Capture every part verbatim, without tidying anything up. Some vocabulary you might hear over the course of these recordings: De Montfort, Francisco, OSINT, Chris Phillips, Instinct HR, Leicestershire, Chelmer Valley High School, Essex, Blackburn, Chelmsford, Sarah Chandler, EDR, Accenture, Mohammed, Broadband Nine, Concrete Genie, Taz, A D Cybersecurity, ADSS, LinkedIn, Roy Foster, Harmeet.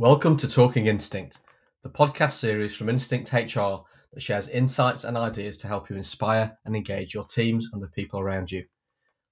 Welcome to Talking Instinct, the podcast series from Instinct H R that shares insights and ideas to help you inspire and engage your teams and the people around you.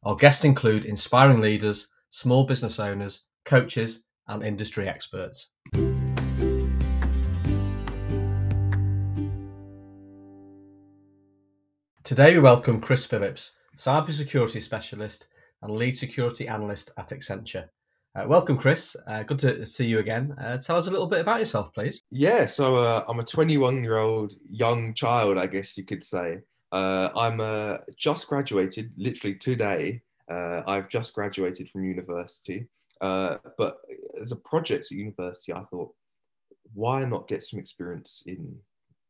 Our guests include inspiring leaders, small business owners, coaches, and industry experts. Today we welcome Chris Phillips, cybersecurity specialist and lead security analyst at Accenture. Uh, welcome, Chris. Uh, good to see you again. Uh, tell us a little bit about yourself, please. Yeah, so uh, I'm a twenty-one-year-old young child, I guess you could say. Uh, I'm uh, just graduated, literally today. Uh, I've just graduated from university. Uh, but as a project at university, I thought, why not get some experience in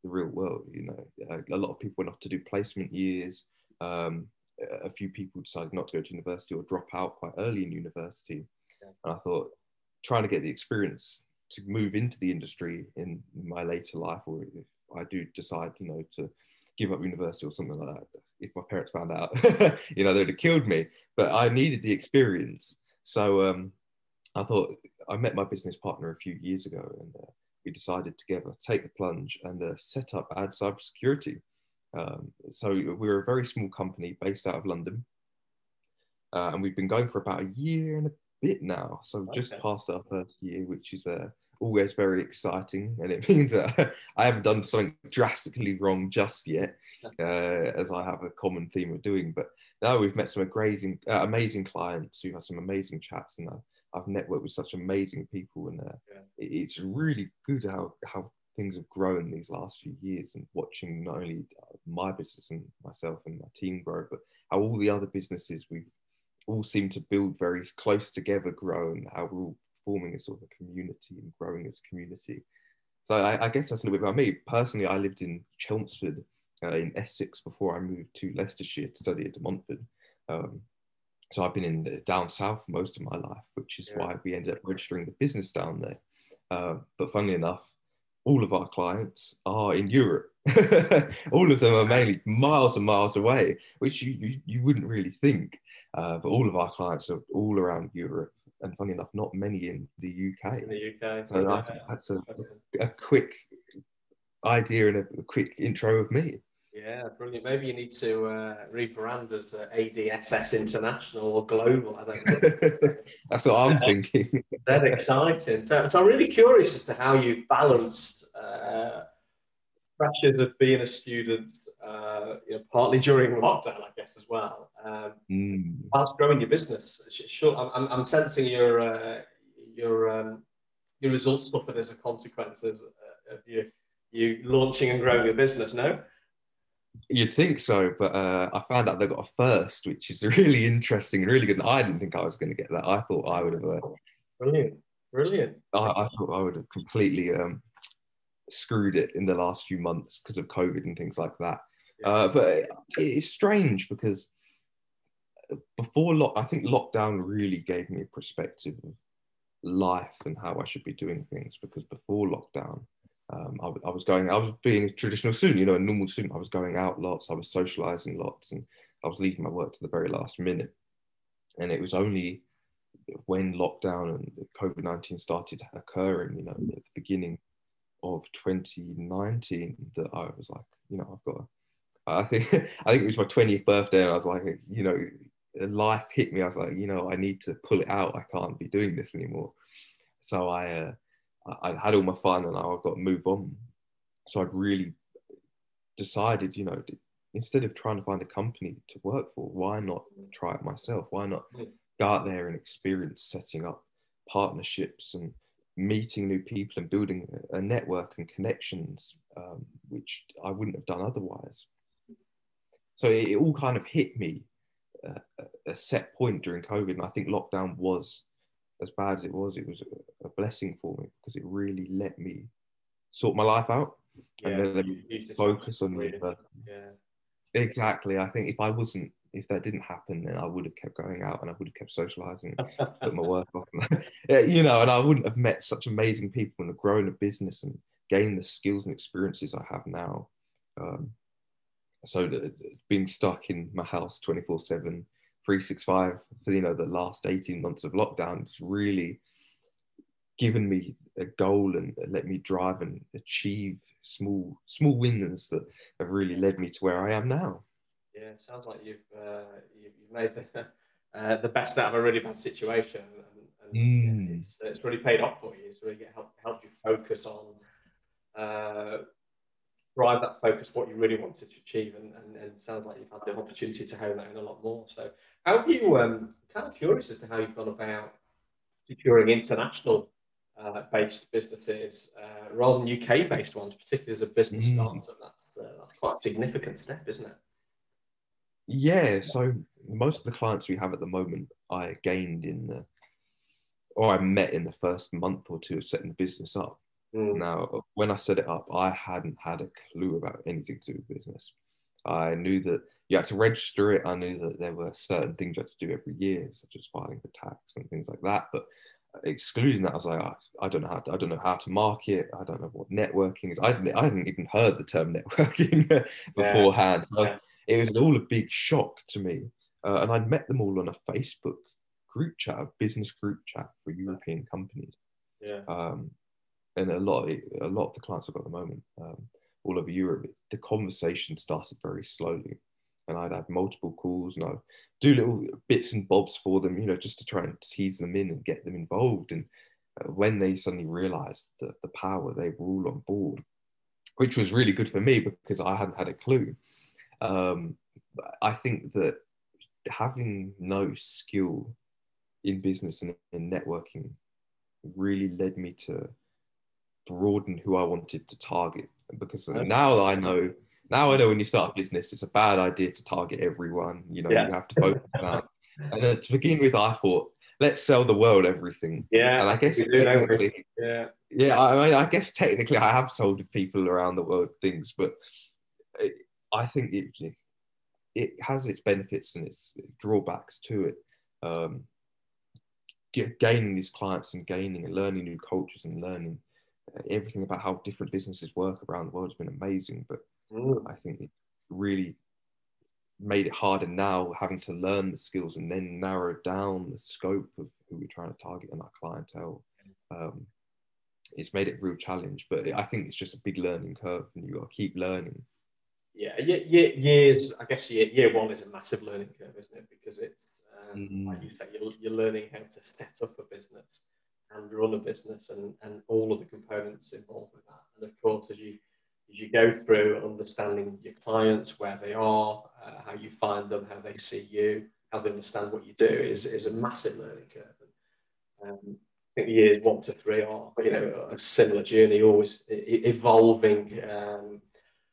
the real world? You know, a lot of people went off to do placement years. Um, a few people decided not to go to university or drop out quite early in university. And I thought, trying to get the experience to move into the industry in my later life, or if I do decide, you know, to give up university or something like that, if my parents found out, you know, they'd have killed me. But I needed the experience. So um, I thought, I met my business partner a few years ago, and uh, we decided together to take the plunge and uh, set up A D Cybersecurity. Um, so we're a very small company based out of London, uh, and we've been going for about a year and a bit now, so okay. Just past our first year, which is uh, always very exciting, and it means that uh, I haven't done something drastically wrong just yet, uh, as I have a common theme of doing. But now we've met some amazing, uh, amazing clients who have some amazing chats, and I've, I've networked with such amazing people, and uh, yeah. It's really good how how things have grown these last few years, and watching not only my business and myself and my team grow, but how all the other businesses we've all seem to build very close together, grow, and how we're all forming a sort of a community and growing as a community. So I, I guess that's a little bit about me. Personally, I lived in Chelmsford uh, in Essex before I moved to Leicestershire to study at De Montfort. Um, so I've been in the down south most of my life, which is yeah. why we ended up registering the business down there. Uh, but funnily enough, all of our clients are in Europe. All of them are mainly miles and miles away, which you, you, you wouldn't really think. Uh, but all of our clients are all around Europe, and funny enough, not many in the U K. In the U K. So yeah. I think that's a, a quick idea and a quick intro of me. Yeah, brilliant. Maybe you need to uh, rebrand as uh, A D S S International or Global. I don't know. That's what I'm thinking. That's exciting. So, so I'm really curious as to how you've balanced uh, pressures of being a student, uh, you know, partly during lockdown, I guess, as well. Um, mm. Whilst growing your business, sure, I'm, I'm sensing your uh, your um, your results suffered as a consequence of you you launching and growing your business. No. You'd think so, but uh, I found out they got a first, which is really interesting and really good. And I didn't think I was going to get that. I thought I would have. Uh, brilliant, brilliant. I, I thought I would have completely um, screwed it in the last few months because of COVID and things like that. Yeah. Uh, but it, it's strange because before lock, I think lockdown really gave me a perspective of life and how I should be doing things. Because before lockdown, Um, I, I was going, I was being a traditional student, you know, a normal student. I was going out lots, I was socialising lots, and I was leaving my work to the very last minute. And it was only when lockdown and COVID nineteen started occurring, you know, at the beginning of twenty nineteen, that I was like, you know, I've got, I think, I think it was my twentieth birthday, and I was like, you know, life hit me. I was like, you know, I need to pull it out. I can't be doing this anymore. So I, uh, I'd had all my fun, and now I've got to move on. So I'd really decided, you know, instead of trying to find a company to work for, why not try it myself? Why not go out there and experience setting up partnerships and meeting new people and building a network and connections, um, which I wouldn't have done otherwise. So it, it all kind of hit me uh, a set point during COVID. And I think lockdown was, as bad as it was, it was a blessing for me because it really let me sort my life out yeah, and then let me focus on it. Yeah. Exactly. I think if I wasn't, if that didn't happen, then I would have kept going out and I would have kept socialising, put my work off, and, you know, and I wouldn't have met such amazing people and have grown a business and gained the skills and experiences I have now. Um, so the, being stuck in my house twenty-four seven, three sixty-five for, you know, the last eighteen months of lockdown, it's really given me a goal and let me drive and achieve small small wins that have really led me to where I am now. Yeah, it sounds like you've uh, you've made the uh, the best out of a really bad situation, and, and mm. yeah, it's, it's really paid off for you. It's really helped helped you focus on uh, drive that focus, what you really wanted to achieve, and, and, and it sounds like you've had the opportunity to hone that in a lot more. So, how have you? Um, kind of curious as to how you've gone about securing international Uh, based businesses uh, rather than U K based ones, particularly as a business mm. startup. That's, uh, that's quite a significant step, isn't it? Yeah, so most of the clients we have at the moment I gained in the, or I met in the first month or two of setting the business up. Mm. Now, when I set it up, I hadn't had a clue about anything to do with business. I knew that you had to register it. I knew that there were certain things you had to do every year, such as filing for tax and things like that. But excluding that, I was like, I, I don't know how to, I don't know how to market. I don't know what networking is. I hadn't, I hadn't even heard the term networking beforehand. Yeah. Yeah. It was all a big shock to me, uh, and I'd met them all on a Facebook group chat, a business group chat for European companies. Yeah. Um, and a lot, of, a lot of the clients I've got at the moment, um, all over Europe, the conversation started very slowly, and I'd had multiple calls, and I'd do little bits and bobs for them, you know, just to try and tease them in and get them involved. And uh, when they suddenly realised the, the power, they were all on board, which was really good for me because I hadn't had a clue. Um, I think that having no skill in business and in networking really led me to broaden who I wanted to target, because now I know Now I know when you start a business, it's a bad idea to target everyone. You know, yes. You have to focus on that. And then to begin with, I thought, let's sell the world everything. Yeah. And I guess technically, yeah. yeah, I mean, I guess technically I have sold people around the world things, but it, I think it it has its benefits and its drawbacks to it. Um, get, gaining these clients and gaining and learning new cultures and learning everything about how different businesses work around the world has been amazing, but I think it really made it harder now, having to learn the skills and then narrow down the scope of who we're trying to target and our clientele. Um, it's made it a real challenge, but I think it's just a big learning curve, and you've got to keep learning. Yeah, year, years, I guess year, year one is a massive learning curve, isn't it? Because it's, um, mm. like you say, you're, you're learning how to set up a business and run a business and, and all of the components involved with that. And of course, as you you go through understanding your clients, where they are, uh, how you find them, how they see you, how they understand what you do is, is a massive learning curve. And, um, I think years one to three are, you know, a similar journey, always evolving um,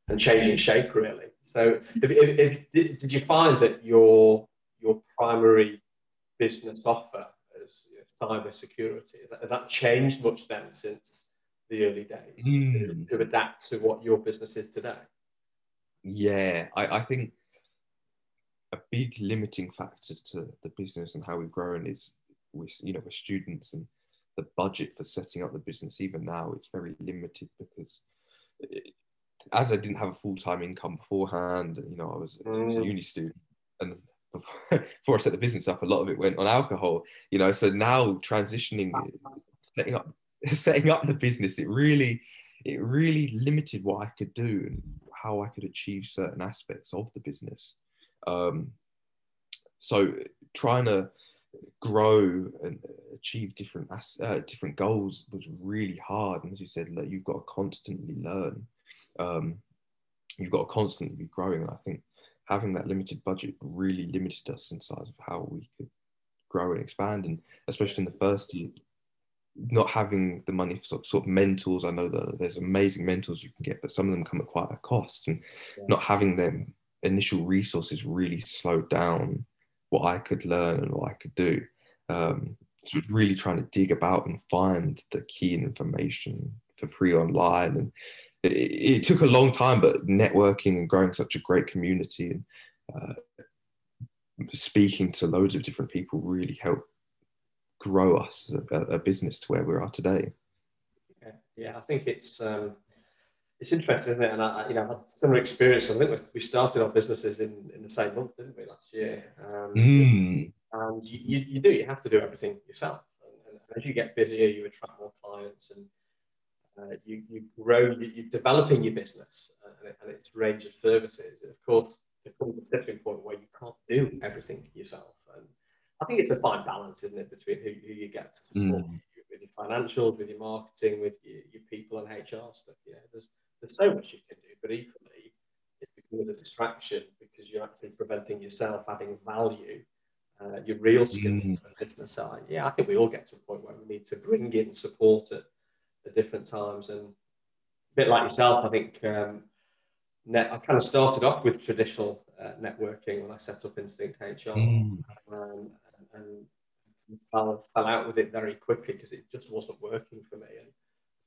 and changing shape, really. So if, if, if, did you find that your, your primary business offer as cyber security, has that changed much then since the early days mm. to, to adapt to what your business is today? Yeah, I, I think a big limiting factor to the business and how we've grown is we, you know, we're students, and the budget for setting up the business, even now, it's very limited because it, as I didn't have a full-time income beforehand, you know, I was, mm. I was a uni student, and before, before I set the business up, a lot of it went on alcohol, you know, so now transitioning, setting up setting up the business, it really it really limited what I could do and how I could achieve certain aspects of the business. Um, so trying to grow and achieve different uh, different goals was really hard, and as you said, like, you've got to constantly learn, um, you've got to constantly be growing, and I think having that limited budget really limited us in size of how we could grow and expand, and especially in the first year, not having the money for sort of mentors. I know that there's amazing mentors you can get, but some of them come at quite a cost, and yeah. not having them initial resources really slowed down what I could learn and what I could do. Um, so it's really trying to dig about and find the key information for free online. And it, it took a long time, but networking and growing such a great community and uh, speaking to loads of different people really helped grow us as a, a business to where we are today. Yeah, yeah, I think it's um, it's interesting, isn't it? And I, you know, I've had similar experience. I think we, we started our businesses in, in the same month, didn't we, last year? Um, mm. And you, you, you do, you have to do everything yourself. And, as you get busier, you attract more clients, and uh, you, you grow, you're developing your business and, and its range of services. And of course, there comes a tipping point where you can't do everything yourself. And I think it's a fine balance, isn't it, between who, who you get to support mm. with your financials, with your marketing, with your, your people and H R stuff. You know, there's, there's so much you can do, but equally, it becomes a distraction because you're actually preventing yourself adding value. Uh, your real skills mm. to the business side. Yeah, I think we all get to a point where we need to bring in support at, at different times. And a bit like yourself, I think um, net, I kind of started off with traditional uh, networking when I set up Instinct H R, mm. um, and, and fell, fell out with it very quickly because it just wasn't working for me. And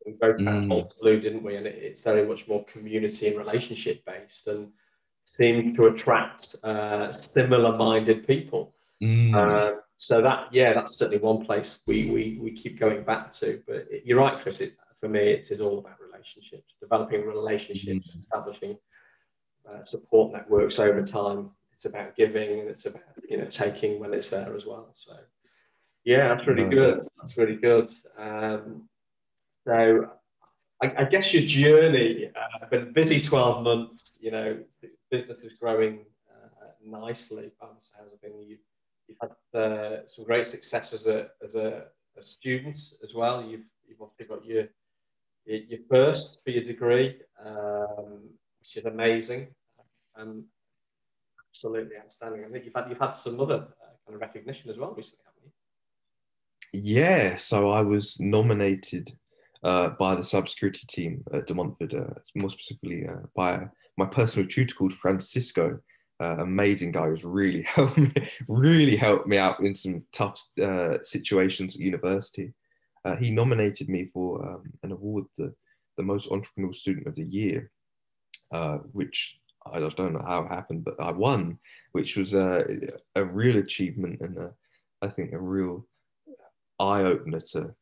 we both mm. kind of pulled through, didn't we? And it, it's very much more community and relationship based, and seemed to attract uh, similar-minded people. Mm. Uh, so that, yeah, that's certainly one place we we we keep going back to. But it, you're right, Chris. It, for me, it's, it's all about relationships, developing relationships, mm. establishing uh, support networks over time. It's about giving, and it's about you know taking when it's there as well. So yeah, that's really good. That's really good. Um, so I, I guess your journey. Uh, I've been busy twelve months. You know, business is growing uh, nicely. By the sounds of things, you. You've had uh, some great success as a as a, a student as well. You've you've obviously got your your first for your degree, um, which is amazing, um, absolutely outstanding. I think you've had you've had some other uh, kind of recognition as well recently, haven't you? Yeah. So I was nominated uh, by the cybersecurity team at De Montfort, uh, more specifically uh, by my personal tutor called Francisco. Uh, amazing guy who's really helped me, really helped me out in some tough uh, situations at university. Uh, he nominated me for um, an award, the, the most entrepreneurial student of the year, uh, which I don't know how it happened, but I won, which was uh, a real achievement and a, I think a real eye-opener to,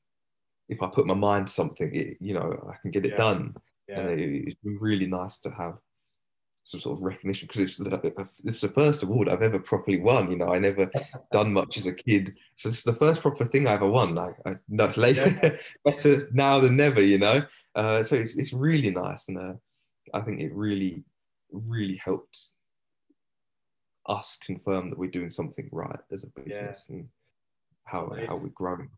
if I put my mind to something, it, you know, I can get it yeah. done. Yeah. And it, it's been really nice to have some sort of recognition, because it's the, it's the first award I've ever properly won. You know, I never done much as a kid. So it's the first proper thing I ever won. I, I no, later, yeah. better now than never, you know? Uh, so it's, it's really nice. And uh, I think it really, really helped us confirm that we're doing something right as a business yeah. and how, how we're growing.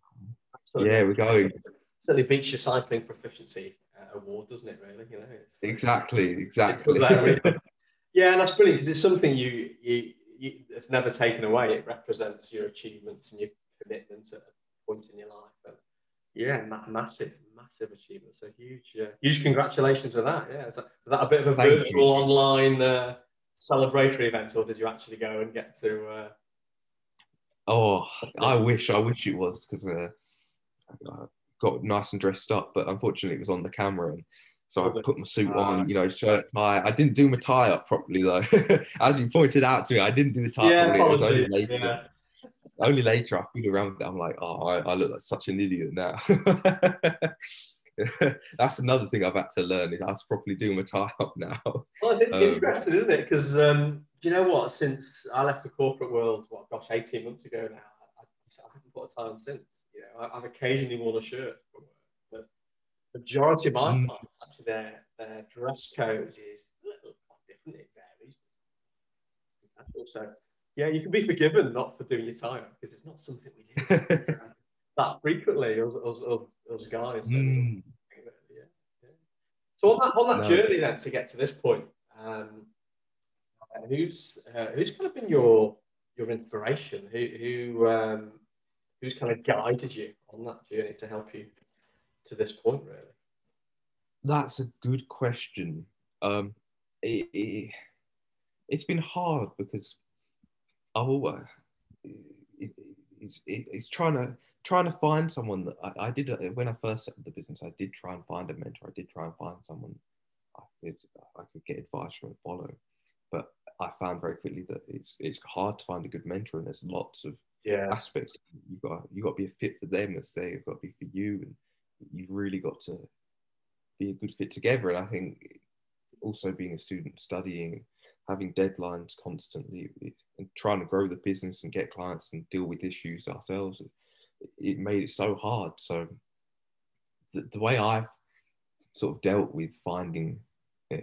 Absolutely. Yeah, we're going. Certainly beats your cycling proficiency award, doesn't it, really? You know, it's, exactly, exactly. It's yeah, and that's brilliant because it's something you, you, you, it's never taken away. It represents your achievements and your commitments at a point in your life. And yeah, ma massive, massive achievement. So huge, uh, huge congratulations for that. Yeah, is that, was that a bit of a Thank virtual you. online uh, celebratory event, or did you actually go and get to? Uh, oh, I wish, I wish it was because. Uh, uh, got nice and dressed up, but unfortunately it was on the camera, and so I put my suit on, you know, shirt, tie. I didn't do my tie up properly though. As you pointed out to me, I didn't do the tie yeah, properly. It was only later, yeah. only later I feel around with it. I'm like, oh, I, I look like such an idiot now. That's another thing I've had to learn, is how to properly do my tie up now. Well, it's um, interesting, isn't it? Because um, you know what? Since I left the corporate world, what gosh, eighteen months ago now, I, I haven't got a tie on since. You know, I've occasionally worn a shirt, but the majority of my mm. clients, actually, their, their dress code is a little bit different. It varies. Also, yeah, you can be forgiven not for doing your tie up because it's not something we do that frequently as, as, as guys. Mm. So, yeah, yeah. so on that, on that no. journey then to get to this point, um, who's uh, who's kind of been your your inspiration? Who who um, Who's kind of guided you on that journey to help you to this point, really? That's a good question. Um, it, it, it's been hard because I've always, it, it's, it, it's trying to trying to find someone that I, I did when I first set up the business. I did try and find a mentor. I did try and find someone I could I could get advice from and follow. But I found very quickly that it's it's hard to find a good mentor, and there's lots of Yeah. aspects. You've got you got to be a fit for them as they've got to be for you, and you've really got to be a good fit together. And I think also being a student, studying, having deadlines constantly, and trying to grow the business and get clients and deal with issues ourselves, it made it so hard. So the, the way I've sort of dealt with finding, uh,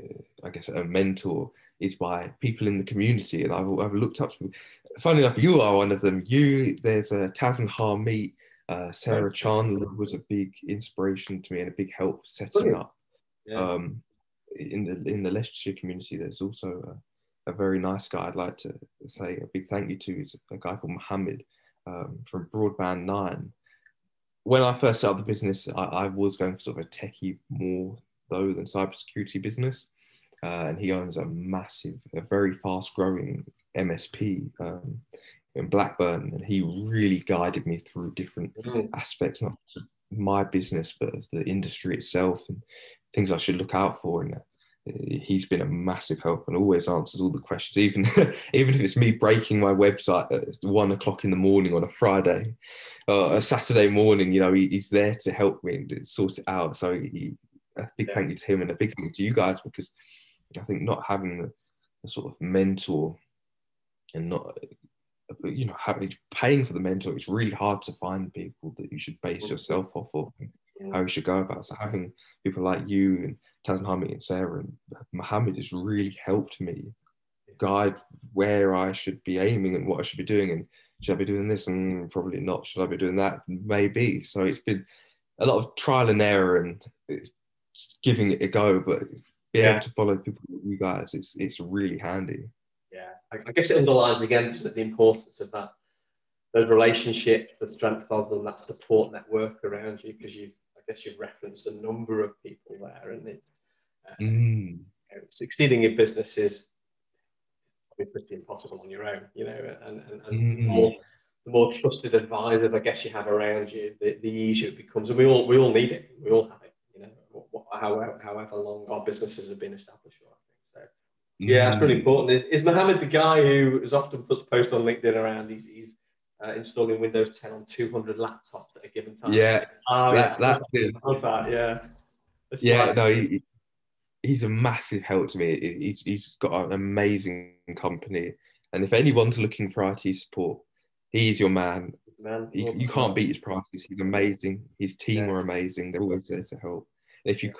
I guess, a mentor is by people in the community. And I've, I've looked up to, funnily enough, you are one of them. You, there's a Taz and Harmeet, uh, Sarah Chandler was a big inspiration to me and a big help setting yeah. up. Yeah. Um, in the in the Leicestershire community, there's also a, a very nice guy I'd like to say a big thank you to, is a guy called Mohammed um, from Broadband Nine. When I first set up the business, I, I was going for sort of a techie more though than cybersecurity business. Uh, and he owns a massive, a very fast growing M S P um, in Blackburn. And he really guided me through different mm. aspects, not just my business, but of the industry itself and things I should look out for. And he's been a massive help and always answers all the questions, even, even if it's me breaking my website at one o'clock in the morning on a Friday, uh, a Saturday morning, you know, he, he's there to help me and sort it out. So he, a big thank you to him and a big thank you to you guys, because I think not having the, the sort of mentor and not, you know, having, paying for the mentor, it's really hard to find people that you should base yourself off of yeah. how you should go about. So having people like you and Taz and Hamid and Sarah and Mohammed has really helped me guide where I should be aiming and what I should be doing. And should I be doing this? And probably not. Should I be doing that? Maybe. So it's been a lot of trial and error and it's giving it a go, but being yeah. able to follow people like you guys, it's it's really handy. Yeah, I, I guess it underlines again the importance of that, those relationships, the strength of them, that support network around you, because you've, I guess you've referenced a number of people there, and it's, uh, mm. you know, succeeding in business is pretty impossible on your own, you know, and, and, and mm. the, more, the more trusted advisor, I guess, you have around you, the, the easier it becomes, and we all, we all need it, we all have it. However, however long our businesses have been established for, I think. So yeah, that's really important. Is, is Mohammed the guy who is often puts posts on LinkedIn around he's, he's uh, installing Windows ten on two hundred laptops at a given time? Yeah, oh, that, yeah. that's that, yeah. That's yeah, no, he, he's a massive help to me. He's, he's got an amazing company. And if anyone's looking for I T support, he's your man. man. He, you can't beat his prices. He's amazing. His team yeah. are amazing. They're always there to help. If you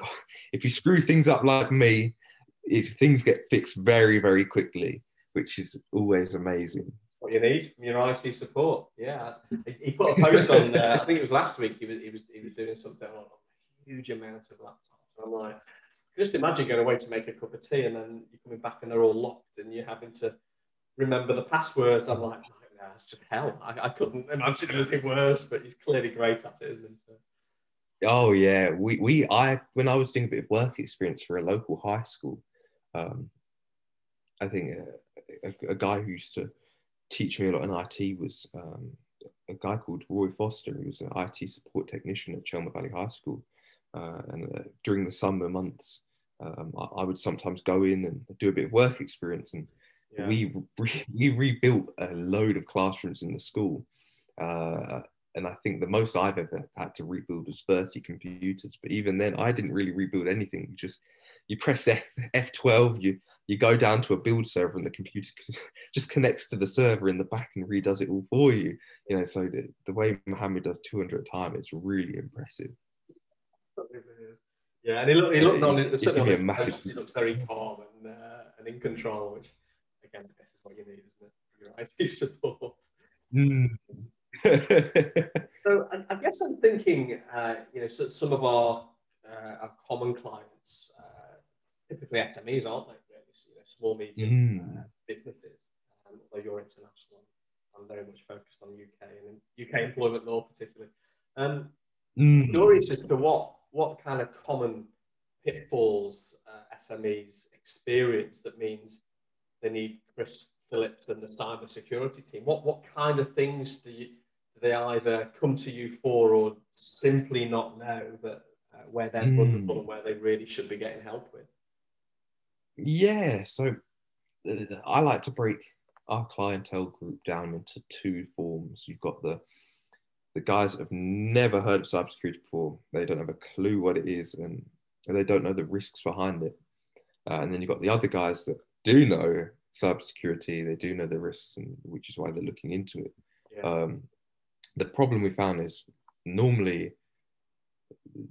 if you screw things up like me, it's, things get fixed very, very quickly, which is always amazing. What you need from your I T support, yeah. He put a post on, uh, I think it was last week, he was, he was, he was doing something on a huge amount of laptops. And I'm like, just imagine going away to make a cup of tea and then you're coming back and they're all locked and you're having to remember the passwords. I'm like, no, that's just hell. I, I couldn't imagine anything worse, but he's clearly great at it, isn't he? So, oh yeah, we we I when I was doing a bit of work experience for a local high school, um, I think a, a, a guy who used to teach me a lot in I T was um, a guy called Roy Foster, who was an I T support technician at Chelmer Valley High School. Uh, and uh, during the summer months, um, I, I would sometimes go in and do a bit of work experience, and yeah. we re we rebuilt a load of classrooms in the school. Uh, And I think the most I've ever had to rebuild was thirty computers. But even then, I didn't really rebuild anything. You just, you press F, F twelve, you, you go down to a build server and the computer just connects to the server in the back and redoes it all for you. You know, so the, the way Mohammed does two hundred at a time, it's really impressive. Yeah, and he, look, he looked on it, certainly on his massive... he looks very calm and, uh, and in control, which, again, I guess is what you need, isn't it? Your I T support. Mm. So I, I guess I'm thinking, uh, you know, so, some of our, uh, our common clients, uh, typically S M Es, aren't they? Really? So, you know, small, medium mm. uh, businesses. Um, although you're international, I'm very much focused on U K and U K employment law, particularly. Um, mm. Curious as to what what kind of common pitfalls uh, S M Es experience that means they need Chris Phillips and the cybersecurity team. What what kind of things do you? They either come to you for or simply not know that uh, where they're mm. vulnerable and where they really should be getting help with? Yeah, so uh, I like to break our clientele group down into two forms. You've got the the guys that have never heard of cybersecurity before. They don't have a clue what it is and they don't know the risks behind it. Uh, and then you've got the other guys that do know cybersecurity. They do know the risks, and which is why they're looking into it. Yeah. Um, the problem we found is normally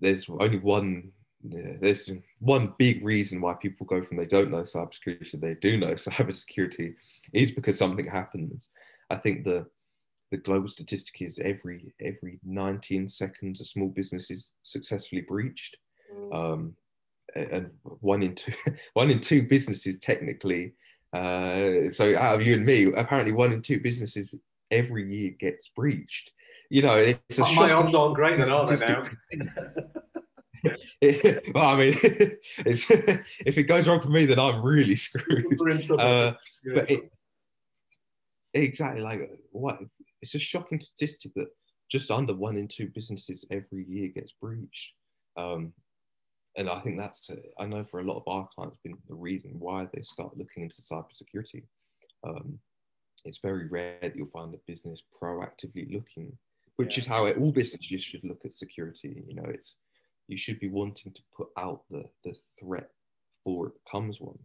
there's only one, yeah, there's one big reason why people go from they don't know cybersecurity to they do know cybersecurity is because something happens. I think the the global statistic is every every nineteen seconds a small business is successfully breached, um, and one in two one in two businesses technically. Uh, so out of you and me, apparently one in two businesses every year gets breached. You know, it's a my shocking odds aren't great then, are they now? Well, I mean, it's, if it goes wrong for me, then I'm really screwed. Uh, but it, exactly, like what? It's a shocking statistic that just under one in two businesses every year gets breached, um, and I think that's I know for a lot of our clients been the reason why they start looking into cybersecurity. Um, it's very rare that you'll find a business proactively looking, which yeah. is how it, all businesses should look at security. You know, it's you should be wanting to put out the, the threat before it becomes one.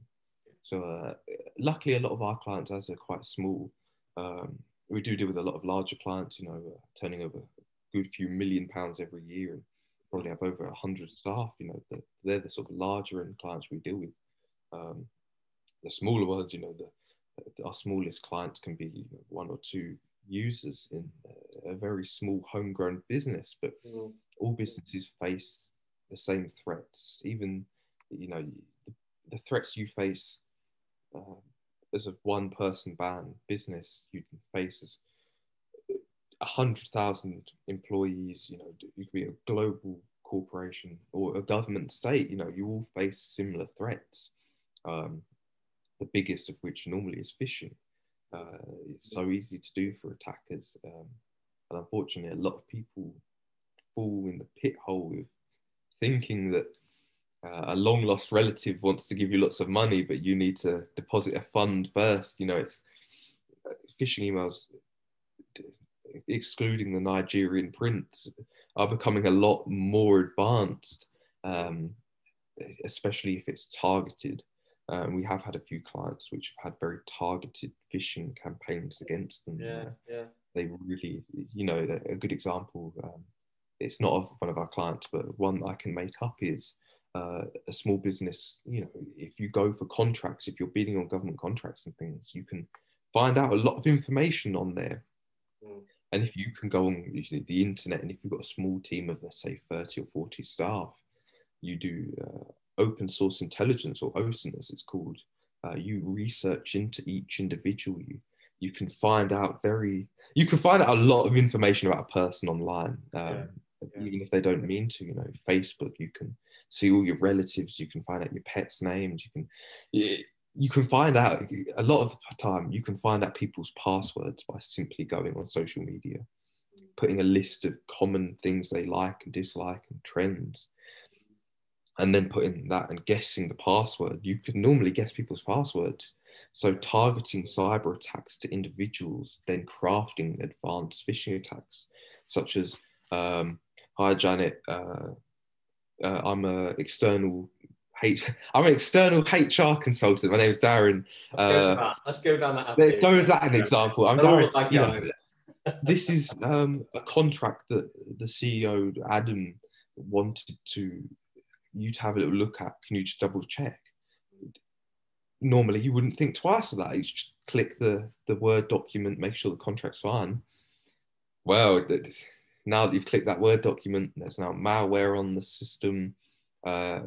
So uh, luckily, a lot of our clients, as they're quite small, um, we do deal with a lot of larger clients, you know, uh, turning over a good few million pounds every year and probably have over one hundred staff, you know, the, they're the sort of larger end clients we deal with. Um, the smaller ones, you know, the, our smallest clients can be you know, one or two users in a very small homegrown business, but mm. all businesses face the same threats. Even, you know, the, the threats you face uh, as a one person band business, you can face as one hundred thousand employees, you know, you could be a global corporation or a government state, you know, you all face similar threats. Um, the biggest of which normally is phishing. Uh, it's so easy to do for attackers. Um, and unfortunately, a lot of people fall in the pit hole with thinking that uh, a long lost relative wants to give you lots of money, but you need to deposit a fund first. You know, it's uh, phishing emails, excluding the Nigerian prince, are becoming a lot more advanced, um, especially if it's targeted. Um, we have had a few clients which have had very targeted phishing campaigns against them. Yeah, yeah. They really, you know, a good example, um, it's not of one of our clients, but one I can make up is uh, a small business, you know, if you go for contracts, if you're bidding on government contracts and things, you can find out a lot of information on there. Mm. And if you can go on the internet and if you've got a small team of, let's say, thirty or forty staff, you do... Uh, open source intelligence, or OSINT as it's called. Uh, you research into each individual. You you can find out very you can find out a lot of information about a person online, um, yeah. Yeah. even if they don't mean to. You know, Facebook. You can see all your relatives. You can find out your pets' names. You can you, you can find out a lot of the time. You can find out people's passwords by simply going on social media, putting a list of common things they like and dislike and trends. And then putting that and guessing the password. You could normally guess people's passwords. So targeting cyber attacks to individuals, then crafting advanced phishing attacks, such as, um, hi Janet, uh, uh, I'm a external H I'm an external H R consultant. My name is Darren. Uh, let's go down that. Let's go down that, that an example. I'm Darren. You know, this is um, a contract that the C E O Adam wanted to. You'd have a little look at, can you just double check? Normally you wouldn't think twice of that. You just click the, the Word document, make sure the contract's fine. Well, now that you've clicked that Word document, there's now malware on the system. Uh,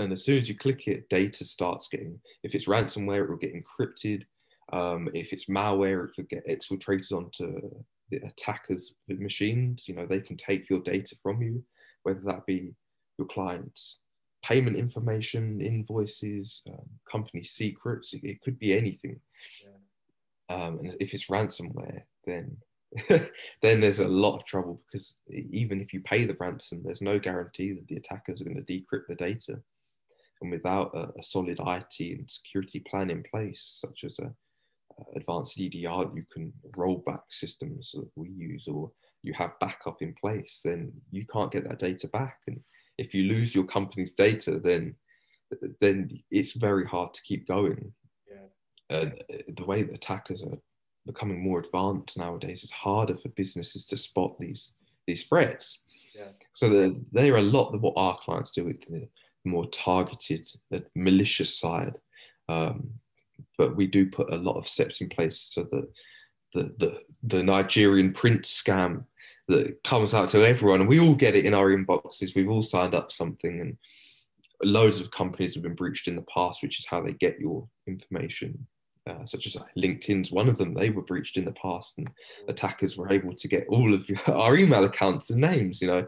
and as soon as you click it, data starts getting, if it's ransomware, it will get encrypted. Um, if it's malware, it could get exfiltrated onto the attacker's machines. You know, they can take your data from you, whether that be your clients' payment information, invoices, um, company secrets, it, it could be anything. Yeah. Um, and if it's ransomware, then, then there's a lot of trouble because even if you pay the ransom, there's no guarantee that the attackers are going to decrypt the data. And without a, a solid I T and security plan in place, such as an advanced E D R, you can roll back systems that we use, or you have backup in place, then you can't get that data back. And if you lose your company's data, then then it's very hard to keep going. Yeah. Uh, the way that attackers are becoming more advanced nowadays, it's harder for businesses to spot these these threats. Yeah. So they're, they're a lot of what our clients do with the more targeted, the malicious side. Um, but we do put a lot of steps in place so that the, the, the Nigerian prince scam that comes out to everyone, and we all get it in our inboxes, we've all signed up something, and loads of companies have been breached in the past, which is how they get your information. Uh, such as LinkedIn's one of them, they were breached in the past, and attackers were able to get all of your, our email accounts and names, you know,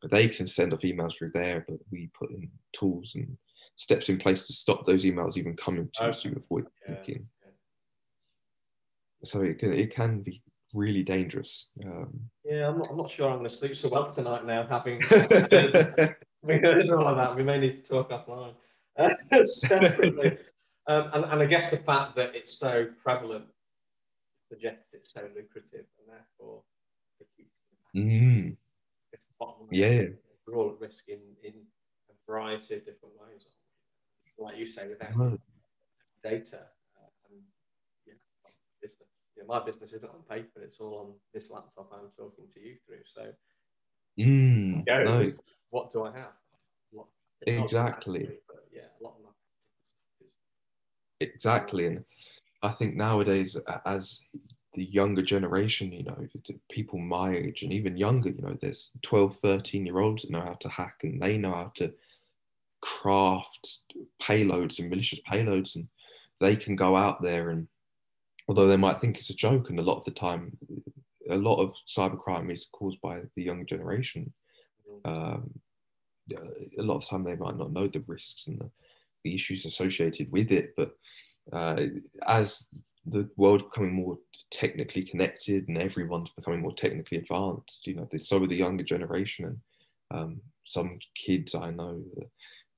but they can send off emails through there, but we put in tools and steps in place to stop those emails even coming to you, so you avoid thinking. Yeah, yeah. So it can, it can be really dangerous. Um, yeah, I'm not, I'm not sure I'm going to sleep so well tonight now, having heard, we heard all of that. We may need to talk offline uh, separately. Um, and, and I guess the fact that it's so prevalent suggests it's so lucrative, and therefore it keeps mm. it's the bottom line. Yeah, we're all at risk in, in a variety of different ways. Like you say, without no. data, uh, and, yeah, business. Yeah, my business isn't on paper; it's all on this laptop I'm talking to you through. So, mm, go, no. what do I have? What, exactly. Actually, but, yeah, a lot of my Exactly, and I think nowadays, as the younger generation, you know, people my age and even younger, you know, there's twelve, thirteen year olds that know how to hack, and they know how to craft payloads and malicious payloads, and they can go out there, and although they might think it's a joke, and a lot of the time, a lot of cybercrime is caused by the younger generation. Um, a lot of the time, they might not know the risks and the the issues associated with it, but uh, as the world's becoming more technically connected and everyone's becoming more technically advanced, you know, so are the younger generation, and um, some kids I know that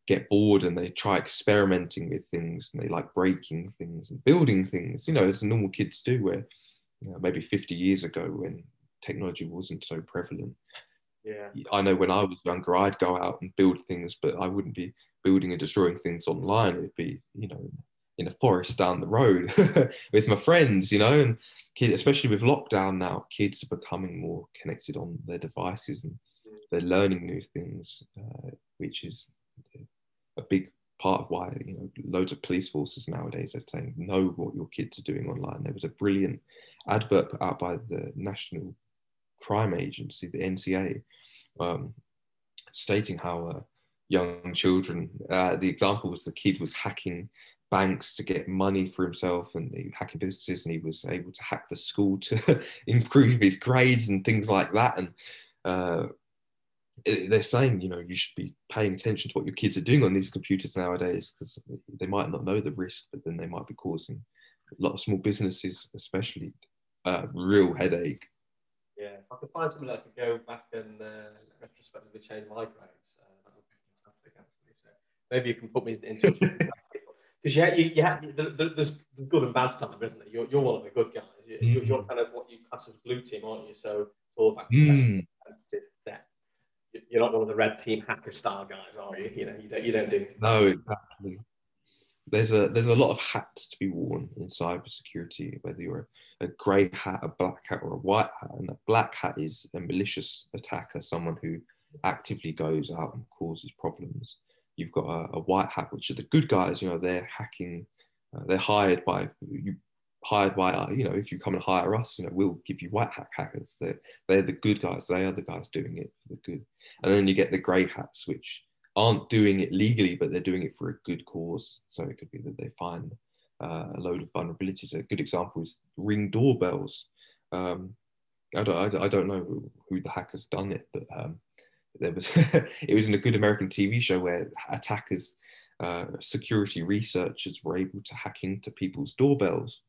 get bored and they try experimenting with things, and they like breaking things and building things, you know, as normal kids do, where you know, maybe fifty years ago when technology wasn't so prevalent. Yeah, I know when I was younger, I'd go out and build things, but I wouldn't be building and destroying things online. It'd be, you know, in a forest down the road with my friends, you know, and kids, especially with lockdown now, kids are becoming more connected on their devices, and they're learning new things, uh, which is a big part of why, you know, loads of police forces nowadays are saying, know what your kids are doing online. There was a brilliant advert put out by the National Crime Agency, the N C A, um, stating how uh, young children, uh, the example was the kid was hacking banks to get money for himself, and he was hacking businesses, and he was able to hack the school to improve his grades and things like that. And uh, they're saying, you know, you should be paying attention to what your kids are doing on these computers nowadays, because they might not know the risk, but then they might be causing a lot of small businesses, especially, uh, real headache. Yeah, if I could find something that I could go back and uh, retrospectively change my grades, uh, that would be fantastic, actually. So maybe you can put me in touch with that. Because yeah, you, yeah, there's good and bad stuff, isn't there? You're, you're one of the good guys. You're, mm. you're kind of what you class as blue team, aren't you? So all back mm. You're not one of the red team hacker style guys, are you? You know, you don't, you don't do. No, exactly. There's a there's a lot of hats to be worn in cybersecurity, whether you're a, a grey hat, a black hat, or a white hat. And a black hat is a malicious attacker, someone who actively goes out and causes problems. You've got a, a white hat, which are the good guys. You know, they're hacking. Uh, they're hired by you. Hired by you know, if you come and hire us, you know, we'll give you white hat hackers. They're they're the good guys. They are the guys doing it for the good. And then you get the grey hats, which aren't doing it legally, but they're doing it for a good cause. So it could be that they find uh, a load of vulnerabilities. A good example is Ring doorbells. Um, I don't, I don't know who the hacker's done it, but um, there was it was in a Good American T V show where attackers, uh, security researchers were able to hack into people's doorbells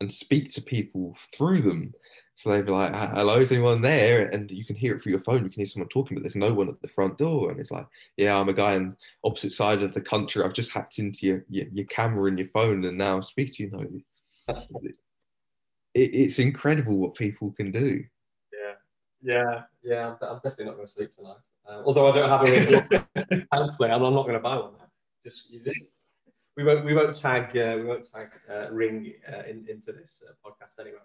and speak to people through them. So they'd be like, hello, is anyone there? And you can hear it through your phone. You can hear someone talking, but there's no one at the front door. And it's like, yeah, I'm a guy on the opposite side of the country. I've just hacked into your, your, your camera and your phone, and now I speak to you. No, it, it's incredible what people can do. Yeah, yeah, yeah. I'm, I'm definitely not going to sleep tonight. Uh, although I don't have a really template, and I'm not going to buy one now. Just, you do. we won't we won't tag uh, we won't tag uh, Ring uh, in, into this uh, podcast anyway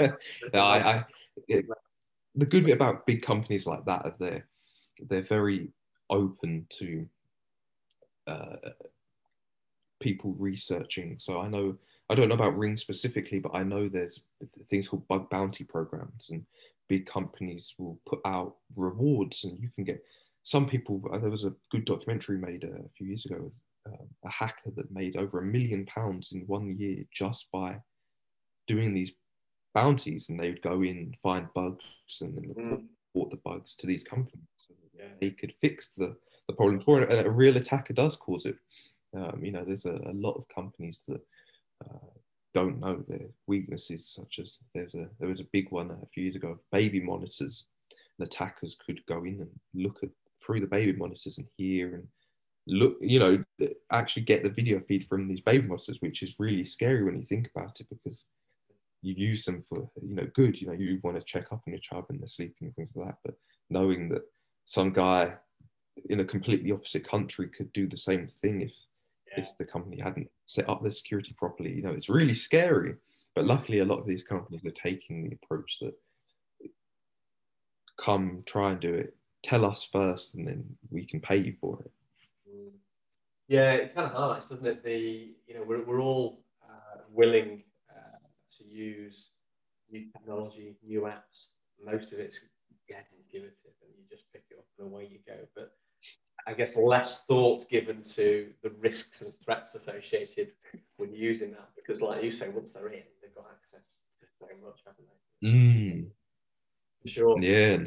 at all. So. no, I, I it, the good bit about big companies like that are they're they're very open to uh, people researching. So I know I don't know about Ring specifically, but I know there's things called bug bounty programs, and big companies will put out rewards, and you can get some people. There was a good documentary made a few years ago with um, a hacker that made over a million pounds in one year just by doing these bounties, and they would go in, find bugs, and then report, report the bugs to these companies so that yeah. they could fix the, the problem for it. And a real attacker does cause it. Um, you know, there's a, a lot of companies that uh, don't know their weaknesses, such as there's a there was a big one a few years ago of baby monitors. And attackers could go in and look at through the baby monitors and hear and look, you know, actually get the video feed from these baby monitors, which is really scary when you think about it, because you use them for, you know, good, you know, you want to check up on your child when they're sleeping and things like that. But knowing that some guy in a completely opposite country could do the same thing if yeah. if the company hadn't set up their security properly, you know, it's really scary. But luckily, a lot of these companies are taking the approach that come try and do it, tell us first, and then we can pay you for it. Yeah, it kind of highlights, doesn't it, the, you know, we're, we're all uh, willing uh, to use new technology, new apps. Most of it's yeah, intuitive, and you just pick it up and away you go. But I guess less thought given to the risks and threats associated with using that, because like you say, once they're in, they've got access to so much, haven't they? Mm. Sure. Yeah,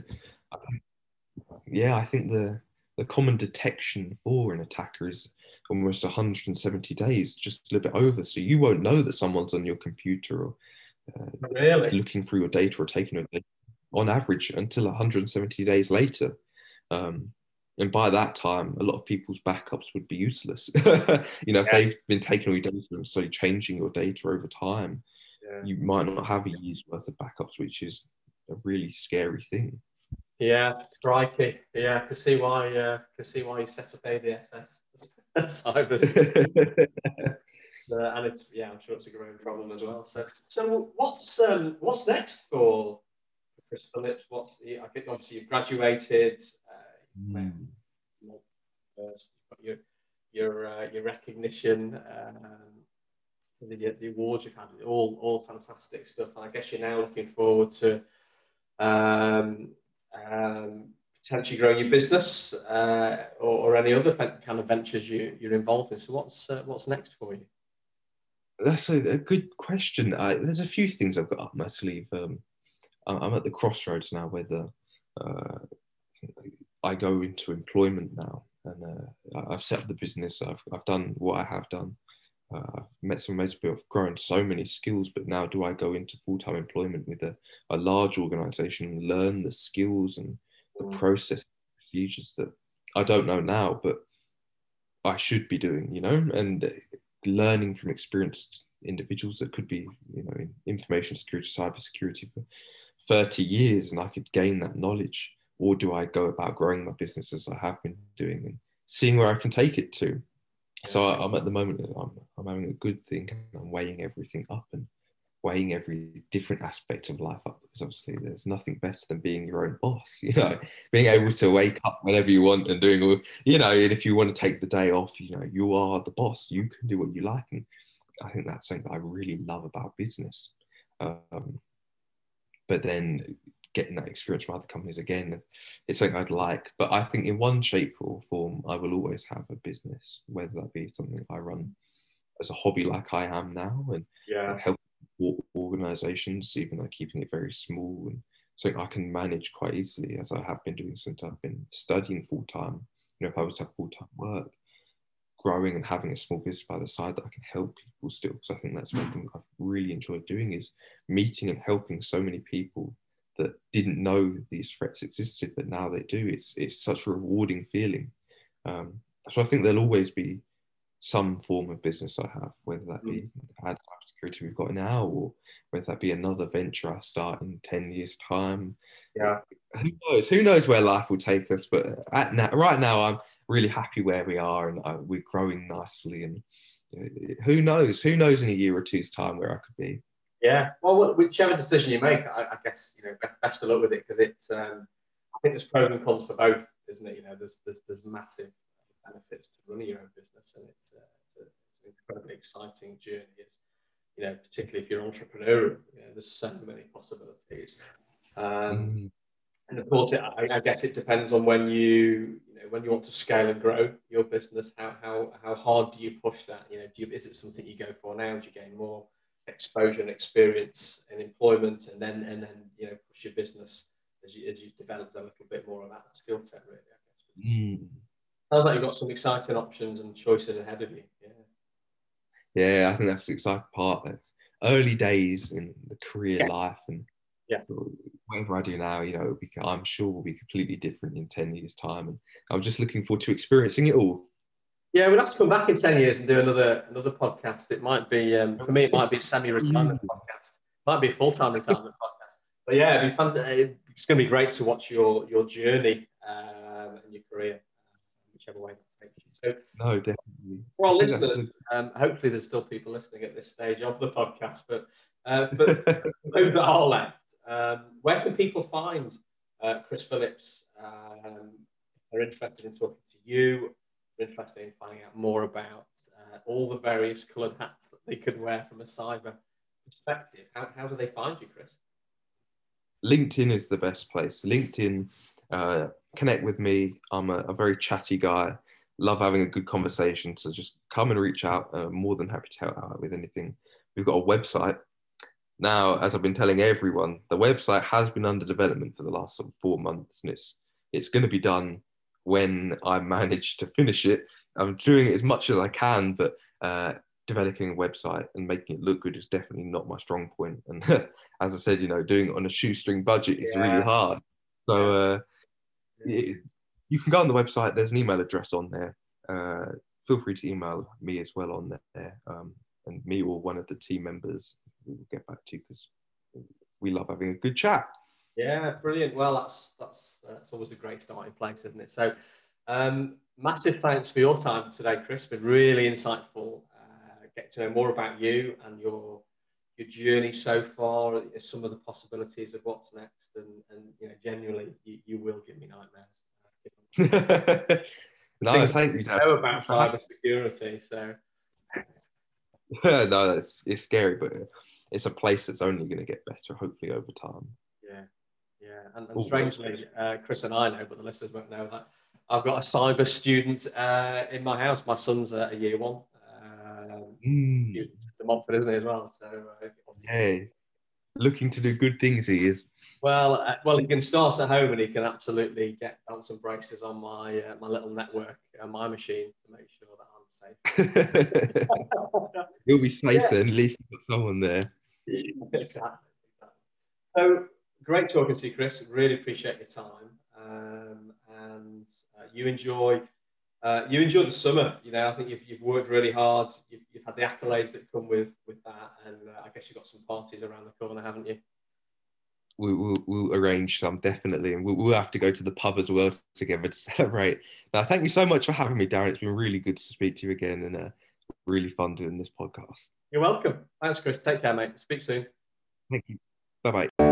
yeah. I think the the common detection for an attacker is almost one hundred seventy days, just a little bit over. So you won't know that someone's on your computer or uh, really? looking through your data or taking your data on average until one hundred seventy days later. Um, and by that time, a lot of people's backups would be useless. you know, yeah. if they've been taking all your data, so changing your data over time, yeah. you might not have a year's worth of backups, which is a really scary thing. Yeah, crikey. Yeah, I can see why. Uh, can see why you set up A D S S cyber, uh, and it's yeah, I'm sure it's a growing problem as well. So, so what's um, what's next for Chris Phillips? What's I think obviously you've graduated. Uh, mm. you've got your your uh, your recognition, um, the, the awards you've had, all all fantastic stuff. And I guess you're now looking forward to. Um, um, potentially growing your business uh, or, or any other kind of ventures you, you're involved in. So what's uh, what's next for you? That's a, a good question. I, there's a few things I've got up my sleeve. Um, I'm at the crossroads now whether uh, I go into employment now, and uh, I've set up the business. I've I've done what I have done. Uh, I've met some amazing people, I've grown so many skills, but now do I go into full-time employment with a, a large organisation and learn the skills and the mm. process procedures that I don't know now, but I should be doing, you know, and learning from experienced individuals that could be, you know, in information security, cyber security for thirty years, and I could gain that knowledge, or do I go about growing my business as I have been doing and seeing where I can take it to? So I'm at the moment, I'm, I'm having a good think. I'm weighing everything up and weighing every different aspect of life up, because obviously there's nothing better than being your own boss, you know, being able to wake up whenever you want and doing all, you know, and if you want to take the day off, you know, you are the boss, you can do what you like. And I think that's something that I really love about business. Um, but then getting that experience from other companies again, it's something I'd like. But I think in one shape or form, I will always have a business, whether that be something I run as a hobby like I am now, and yeah. help organisations, even though keeping it very small, and something I can manage quite easily, as I have been doing since I've been studying full-time. You know, if I was to have full-time work, growing and having a small business by the side that I can help people still, because I think that's one thing I've really enjoyed doing, is meeting and helping so many people that didn't know these threats existed, but now they do. It's it's such a rewarding feeling. Um, so I think there'll always be some form of business I have, whether that be mm-hmm. ad cybersecurity we've got now, or whether that be another venture I start in ten years' time. Yeah, who knows? Who knows where life will take us? But at na- right now, I'm really happy where we are, and uh, we're growing nicely. And you know, who knows? Who knows in a year or two's time where I could be? Yeah. Well, whichever decision you make, I, I guess you know best of luck with it, because it's. Um, I think there's pros and cons for both, isn't it? You know, there's there's, there's massive benefits to running your own business, and it's, uh, it's, a, it's an incredibly exciting journey. It's, you know, particularly if you're entrepreneurial, you know, there's so many possibilities. Um, and of course, it, I, I guess it depends on when you, you know, when you want to scale and grow your business. How how how hard do you push that? You know, do you, is it something you go for now? Do you gain more exposure and experience and employment, and then and then you know push your business as you as you develop a little bit more on that skill set? Really, I guess. Mm. Sounds like you've got some exciting options and choices ahead of you. Yeah. Yeah, I think that's the exciting part. That's early days in the career yeah. life, and yeah. whatever I do now, you know, I'm sure will be completely different in ten years' time. And I'm just looking forward to experiencing it all. Yeah, we'll have to come back in ten years and do another another podcast. It might be, um, for me, it might be a semi-retirement podcast. Might be a full-time retirement podcast. But yeah, it'd be fun to, it's going to be great to watch your your journey um, and your career, whichever way. So, no, definitely. For our listeners, um, hopefully there's still people listening at this stage of the podcast, but uh, for those that are left, um, where can people find uh, Chris Phillips? Um, they're interested in talking to you, they're interested in finding out more about uh, all the various coloured hats that they could wear from a cyber perspective. How, how do they find you, Chris? LinkedIn is the best place. LinkedIn, uh, connect with me. I'm a, a very chatty guy. Love having a good conversation, so just come and reach out. Uh, more than happy to help out with anything. We've got a website now, as I've been telling everyone. The website has been under development for the last sort of four months, and it's it's going to be done when I manage to finish it. I'm doing it as much as I can, but uh, developing a website and making it look good is definitely not my strong point. And as I said, you know, doing it on a shoestring budget is yeah. really hard. So uh, it, you can go on the website. There's an email address on there. Uh, feel free to email me as well on there, um, and me or one of the team members will get back to you, because we love having a good chat. Yeah, brilliant. Well, that's that's that's always a great starting place, isn't it? So, um, massive thanks for your time today, Chris. Been really insightful. Uh, get to know more about you and your your journey so far, some of the possibilities of what's next, and and you know, genuinely, you, you will give me nightmares. No, thank you. Know about cyber security, so no, that's it's scary, but it's a place that's only going to get better, hopefully, over time. Yeah, yeah, and, and strangely, uh, Chris and I know, but the listeners won't know that I've got a cyber student uh, in my house. My son's a, a year one um, mm. student at De Montfort, isn't he, as well? So uh, hey. Looking to do good things, he is. Well, uh, well, he can start at home, and he can absolutely get belts and braces on my uh, my little network and uh, my machine to make sure that I'm safe. He'll be safe yeah. then, at least you've got someone there. Exactly, exactly. So, great talking to you, Chris. Really appreciate your time. Um, and uh, you enjoy uh, you enjoy the summer. You know, I think you've, you've worked really hard. You've, you've had the accolades that come with with that, and uh, I guess you've got some parties around the corner, haven't you? We, we'll, we'll arrange some, definitely, and we'll, we'll have to go to the pub as well together to celebrate. Now, thank you so much for having me, Darren. It's been really good to speak to you again, and uh, really fun doing this podcast. You're welcome. Thanks, Chris. Take care, mate. Speak soon. Thank you. Bye-bye.